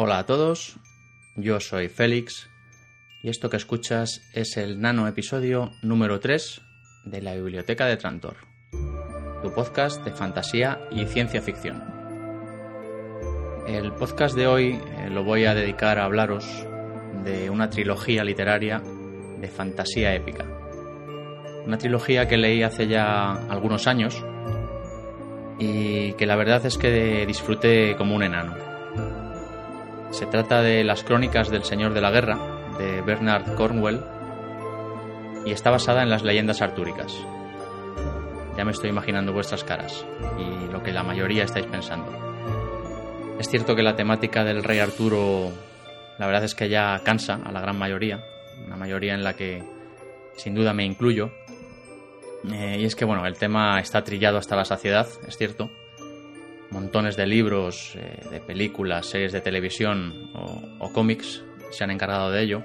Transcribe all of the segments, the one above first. Hola a todos, yo soy Félix y esto que escuchas es el nano episodio número 3 de la Biblioteca de Trantor, tu podcast de fantasía y ciencia ficción. El podcast de hoy lo voy a dedicar a hablaros de una trilogía literaria de fantasía épica. Una trilogía que leí hace ya algunos años y que la verdad es que disfruté como un enano. Se trata de las crónicas del Señor de la Guerra, de Bernard Cornwell, y está basada en las leyendas artúricas. Ya me estoy imaginando vuestras caras, y lo que la mayoría estáis pensando. Es cierto que la temática del rey Arturo, la verdad es que ya cansa a la gran mayoría, una mayoría en la que sin duda me incluyo. Y es que bueno, el tema está trillado hasta la saciedad, es cierto. Montones de libros, de películas, series de televisión o cómics se han encargado de ello.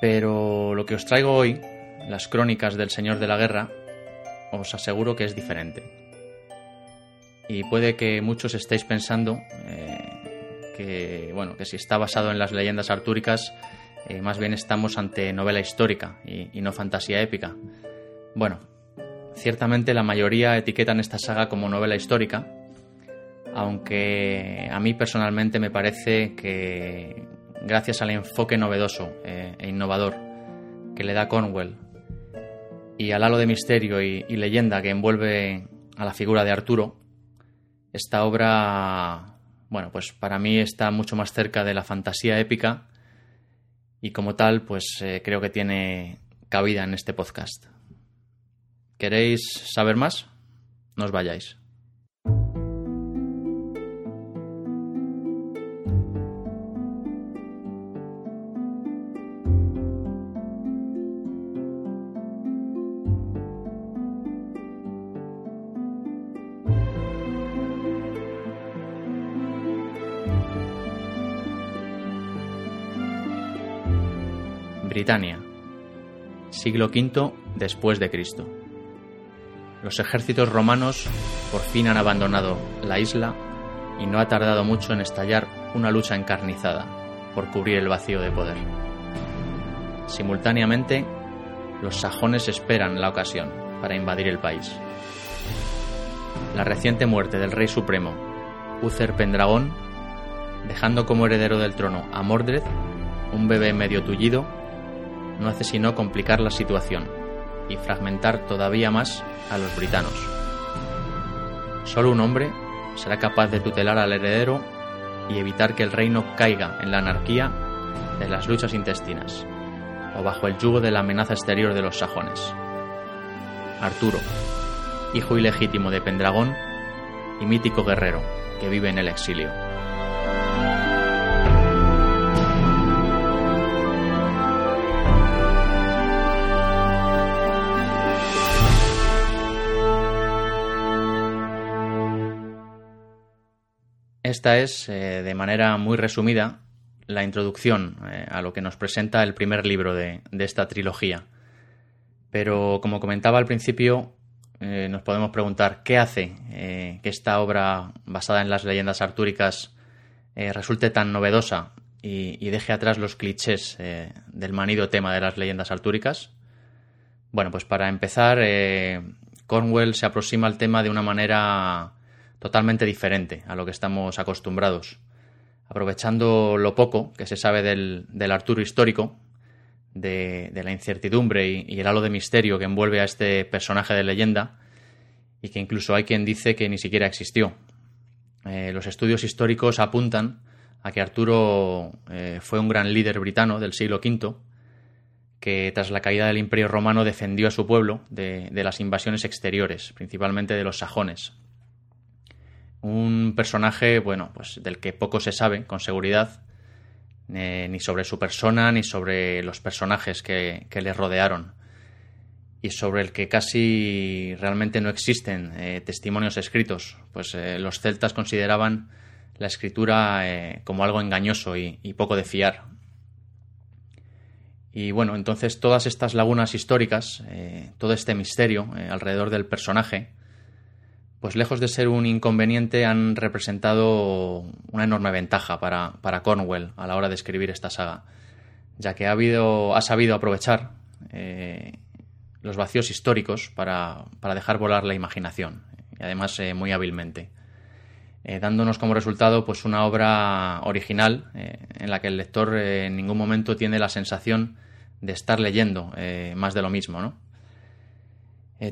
Pero lo que os traigo hoy, las crónicas del Señor de la Guerra, os aseguro que es diferente. Y puede que muchos estéis pensando que si está basado en las leyendas artúricas, más bien estamos ante novela histórica y no fantasía épica. Bueno. Ciertamente la mayoría etiquetan esta saga como novela histórica, aunque a mí personalmente me parece que gracias al enfoque novedoso e innovador que le da Cornwell y al halo de misterio y leyenda que envuelve a la figura de Arturo, esta obra, bueno, pues para mí está mucho más cerca de la fantasía épica y como tal, pues creo que tiene cabida en este podcast. ¿Queréis saber más? No os vayáis. Britania, siglo V después de Cristo. Los ejércitos romanos por fin han abandonado la isla y no ha tardado mucho en estallar una lucha encarnizada por cubrir el vacío de poder. Simultáneamente, los sajones esperan la ocasión para invadir el país. La reciente muerte del rey supremo, Uther Pendragón, dejando como heredero del trono a Mordred, un bebé medio tullido, no hace sino complicar la situación y fragmentar todavía más a los britanos. Solo un hombre será capaz de tutelar al heredero y evitar que el reino caiga en la anarquía de las luchas intestinas o bajo el yugo de la amenaza exterior de los sajones. Arturo, hijo ilegítimo de Pendragón y mítico guerrero que vive en el exilio. Esta es, de manera muy resumida, la introducción a lo que nos presenta el primer libro de esta trilogía. Pero, como comentaba al principio, nos podemos preguntar qué hace que esta obra basada en las leyendas artúricas resulte tan novedosa y deje atrás los clichés del manido tema de las leyendas artúricas. Bueno, pues para empezar, Cornwell se aproxima al tema de una manera totalmente diferente a lo que estamos acostumbrados, aprovechando lo poco que se sabe del Arturo histórico, de la incertidumbre y el halo de misterio que envuelve a este personaje de leyenda y que incluso hay quien dice que ni siquiera existió. Los estudios históricos apuntan a que Arturo fue un gran líder britano del siglo V que tras la caída del Imperio Romano defendió a su pueblo de las invasiones exteriores, principalmente de los sajones. Un personaje, bueno, pues del que poco se sabe con seguridad, ni sobre su persona, ni sobre los personajes que le rodearon, y sobre el que casi realmente no existen testimonios escritos, pues los celtas consideraban la escritura como algo engañoso y poco de fiar. Y bueno, entonces todas estas lagunas históricas, todo este misterio alrededor del personaje, pues lejos de ser un inconveniente, han representado una enorme ventaja para Cornwell a la hora de escribir esta saga, ya que ha sabido aprovechar los vacíos históricos para dejar volar la imaginación, y además muy hábilmente, dándonos como resultado pues una obra original en la que el lector en ningún momento tiene la sensación de estar leyendo más de lo mismo, ¿no?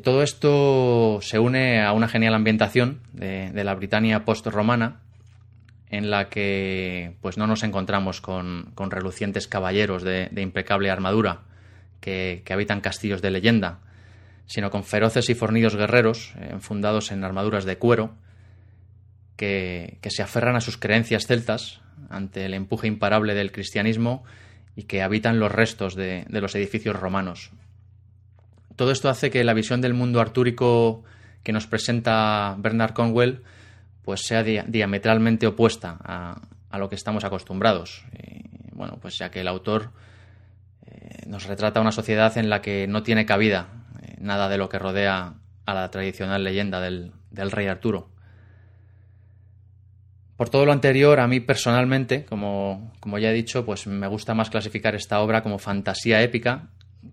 Todo esto se une a una genial ambientación de la Britania post-romana, en la que pues no nos encontramos con relucientes caballeros de impecable armadura que habitan castillos de leyenda, sino con feroces y fornidos guerreros enfundados en armaduras de cuero que se aferran a sus creencias celtas ante el empuje imparable del cristianismo y que habitan los restos de los edificios romanos. Todo esto hace que la visión del mundo artúrico que nos presenta Bernard Cornwell pues sea diametralmente opuesta a lo que estamos acostumbrados. Y, bueno, pues ya que el autor nos retrata una sociedad en la que no tiene cabida nada de lo que rodea a la tradicional leyenda del rey Arturo. Por todo lo anterior, a mí personalmente, como ya he dicho, pues me gusta más clasificar esta obra como fantasía épica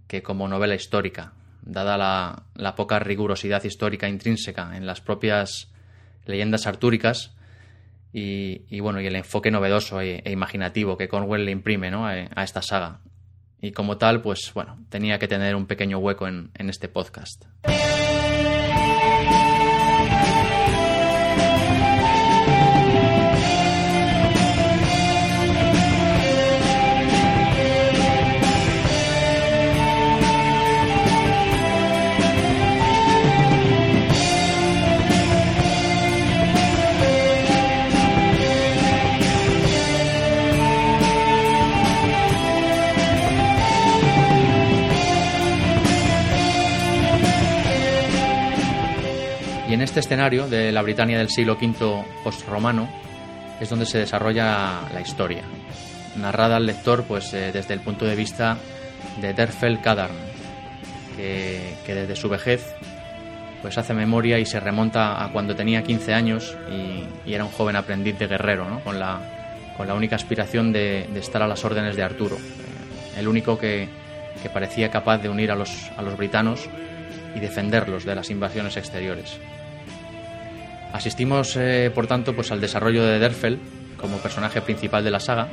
que como novela histórica, dada la poca rigurosidad histórica intrínseca en las propias leyendas artúricas y el enfoque novedoso e imaginativo que Cornwell le imprime, ¿no?, a esta saga. Y como tal, pues bueno, tenía que tener un pequeño hueco en este podcast. Y en este escenario de la Britania del siglo V postromano es donde se desarrolla la historia, narrada al lector pues desde el punto de vista de Derfel Cadarn, que desde su vejez pues hace memoria y se remonta a cuando tenía 15 años y era un joven aprendiz de guerrero, ¿no?, con la única aspiración de estar a las órdenes de Arturo, el único que parecía capaz de unir a los britanos y defenderlos de las invasiones exteriores. Asistimos, por tanto, pues al desarrollo de Derfel como personaje principal de la saga,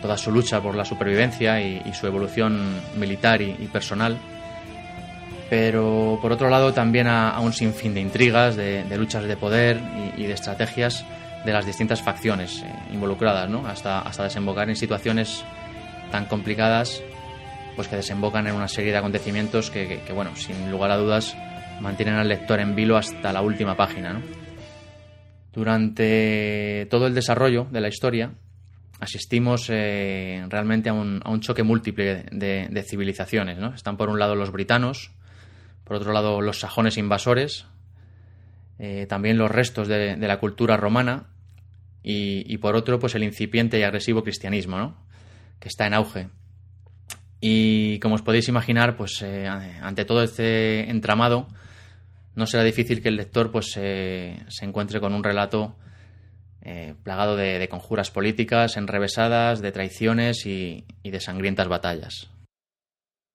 toda su lucha por la supervivencia y su evolución militar y personal, pero por otro lado también a un sinfín de intrigas, de luchas de poder y de estrategias de las distintas facciones involucradas, ¿no?, hasta desembocar en situaciones tan complicadas pues que desembocan en una serie de acontecimientos que bueno, sin lugar a dudas mantienen al lector en vilo hasta la última página, ¿no? Durante todo el desarrollo de la historia asistimos realmente a un choque múltiple de civilizaciones, ¿no? Están por un lado los britanos, por otro lado los sajones invasores, también los restos de la cultura romana y por otro pues el incipiente y agresivo cristianismo, ¿no?, que está en auge. Y como os podéis imaginar, pues ante todo este entramado no será difícil que el lector pues se encuentre con un relato plagado de conjuras políticas, enrevesadas, de traiciones y de sangrientas batallas.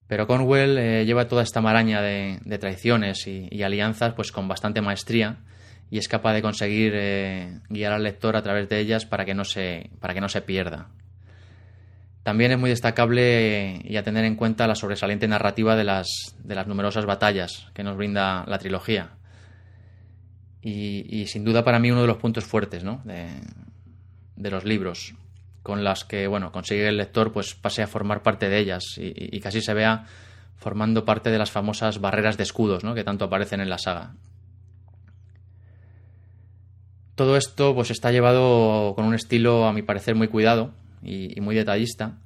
Pero Cornwell lleva toda esta maraña de traiciones y alianzas pues con bastante maestría y es capaz de conseguir guiar al lector a través de ellas para que no se pierda. También es muy destacable y a tener en cuenta la sobresaliente narrativa de las numerosas batallas que nos brinda la trilogía. Y sin duda para mí uno de los puntos fuertes, ¿no?, de los libros, con las que bueno, consigue el lector pues pase a formar parte de ellas y casi se vea formando parte de las famosas barreras de escudos, ¿no?, que tanto aparecen en la saga. Todo esto pues está llevado con un estilo a mi parecer muy cuidado y muy detallista,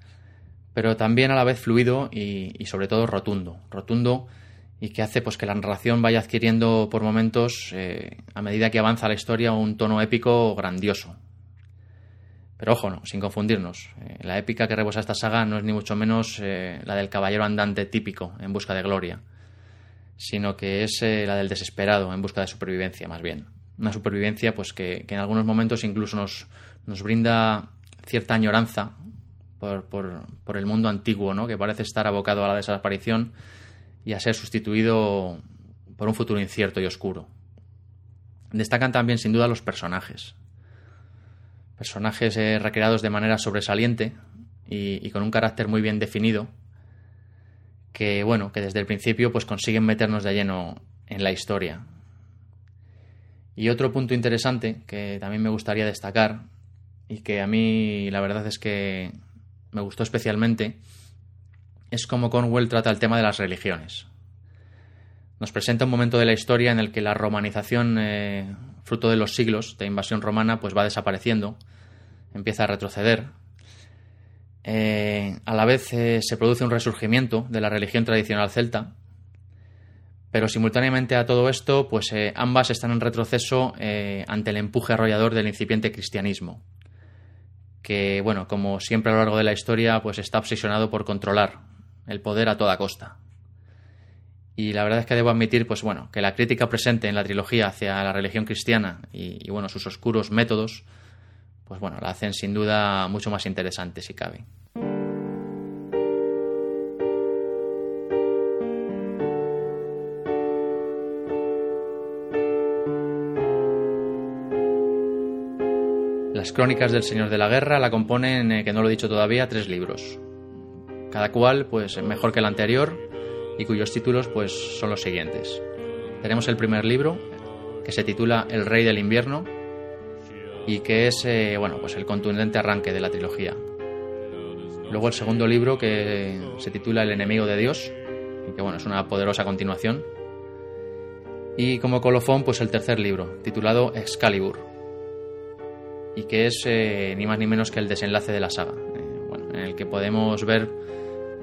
pero también a la vez fluido y sobre todo rotundo y que hace pues que la narración vaya adquiriendo por momentos, a medida que avanza la historia, un tono épico grandioso. Pero ojo, no, sin confundirnos, la épica que rebosa esta saga no es ni mucho menos la del caballero andante típico en busca de gloria, sino que es la del desesperado, en busca de supervivencia, más bien. Una supervivencia pues que en algunos momentos incluso nos brinda cierta añoranza por el mundo antiguo, ¿no? Que parece estar abocado a la desaparición y a ser sustituido por un futuro incierto y oscuro. Destacan también, sin duda, los personajes. Personajes recreados de manera sobresaliente y con un carácter muy bien definido, que bueno, que desde el principio pues consiguen meternos de lleno en la historia. Y otro punto interesante que también me gustaría destacar, y que a mí la verdad es que me gustó especialmente, es cómo Cornwell trata el tema de las religiones. Nos presenta un momento de la historia en el que la romanización, fruto de los siglos de invasión romana, pues va desapareciendo, empieza a retroceder. A la vez se produce un resurgimiento de la religión tradicional celta, pero simultáneamente a todo esto, pues ambas están en retroceso ante el empuje arrollador del incipiente cristianismo, que, bueno, como siempre a lo largo de la historia, pues está obsesionado por controlar el poder a toda costa. Y la verdad es que debo admitir, pues bueno, que la crítica presente en la trilogía hacia la religión cristiana y bueno, sus oscuros métodos, pues bueno, la hacen sin duda mucho más interesante si cabe. Las crónicas del Señor de la Guerra la componen, que no lo he dicho todavía, 3 libros, cada cual pues mejor que el anterior y cuyos títulos pues son los siguientes. Tenemos el primer libro, que se titula El Rey del Invierno y que es bueno, pues el contundente arranque de la trilogía. Luego el segundo libro, que se titula El Enemigo de Dios, y que bueno, es una poderosa continuación. Y como colofón, pues el tercer libro, titulado Excalibur, y que es ni más ni menos que el desenlace de la saga, bueno, en el que podemos ver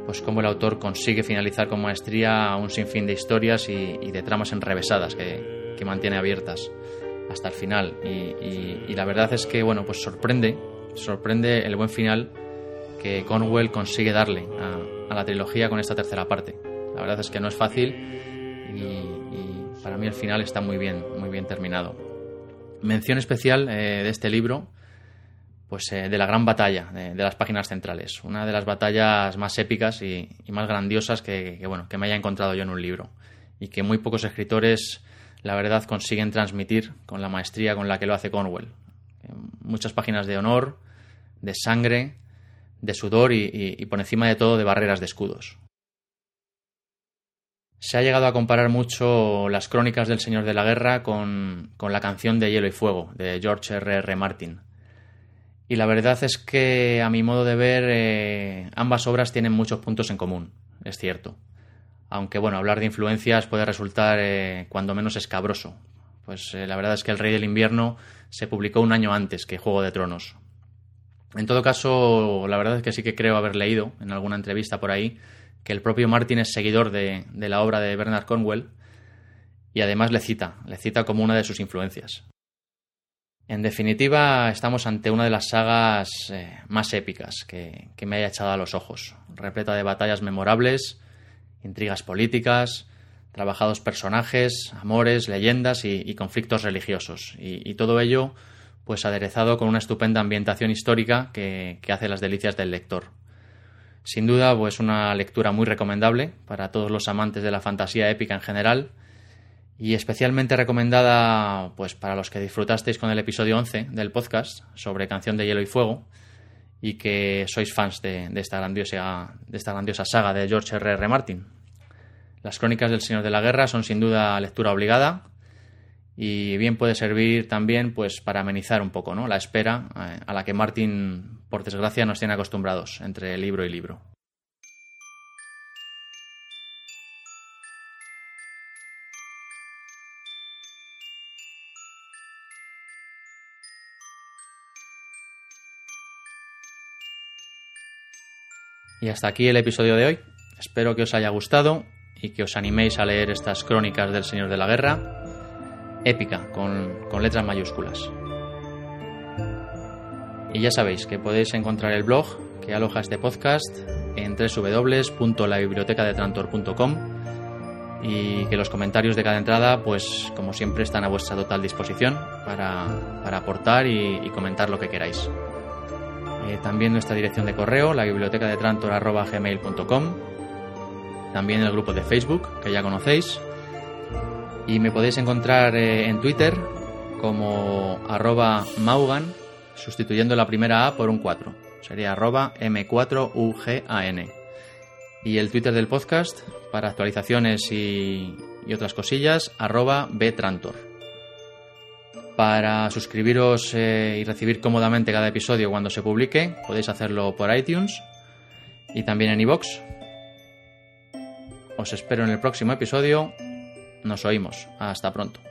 pues cómo el autor consigue finalizar con maestría un sinfín de historias y de tramas enrevesadas que mantiene abiertas hasta el final, y la verdad es que bueno, pues sorprende el buen final que Cornwell consigue darle a la trilogía con esta tercera parte. La verdad es que no es fácil y para mí el final está muy bien terminado. Mención especial de este libro, pues de la gran batalla de las páginas centrales, una de las batallas más épicas y más grandiosas que me haya encontrado yo en un libro, y que muy pocos escritores, la verdad, consiguen transmitir con la maestría con la que lo hace Cornwell. Muchas páginas de honor, de sangre, de sudor y por encima de todo de barreras de escudos. Se ha llegado a comparar mucho las crónicas del Señor de la Guerra con la Canción de Hielo y Fuego, de George R. R. Martin. Y la verdad es que, a mi modo de ver, ambas obras tienen muchos puntos en común, es cierto. Aunque, bueno, hablar de influencias puede resultar cuando menos escabroso. Pues la verdad es que El Rey del Invierno se publicó un año antes que Juego de Tronos. En todo caso, la verdad es que sí que creo haber leído en alguna entrevista por ahí que el propio Martin es seguidor de la obra de Bernard Cornwell, y además le cita como una de sus influencias. En definitiva, estamos ante una de las sagas más épicas que me haya echado a los ojos, repleta de batallas memorables, intrigas políticas, trabajados personajes, amores, leyendas y conflictos religiosos, y todo ello pues aderezado con una estupenda ambientación histórica que hace las delicias del lector. Sin duda, pues una lectura muy recomendable para todos los amantes de la fantasía épica en general, y especialmente recomendada pues para los que disfrutasteis con el episodio 11 del podcast sobre Canción de Hielo y Fuego y que sois fans de esta grandiosa saga de George R. R. Martin. Las crónicas del Señor de la Guerra son sin duda lectura obligada y bien puede servir también pues para amenizar un poco, ¿no?, la espera a la que Martin, por desgracia, nos tienen acostumbrados entre libro y libro. Y hasta aquí el episodio de hoy. Espero que os haya gustado y que os animéis a leer estas crónicas del Señor de la Guerra, épica, con letras mayúsculas. Y ya sabéis que podéis encontrar el blog que aloja este podcast en www.labibliotecadetrantor.com y que los comentarios de cada entrada, pues como siempre, están a vuestra total disposición para aportar y comentar lo que queráis. También nuestra dirección de correo, la biblioteca de trantor@gmail.com, también el grupo de Facebook, que ya conocéis, y me podéis encontrar en Twitter como @maugan, sustituyendo la primera A por un 4, sería @m4ugan. Y el Twitter del podcast, para actualizaciones y otras cosillas, @btrantor. Para suscribiros y recibir cómodamente cada episodio cuando se publique, podéis hacerlo por iTunes y también en iVoox. Os espero en el próximo episodio. Nos oímos. Hasta pronto.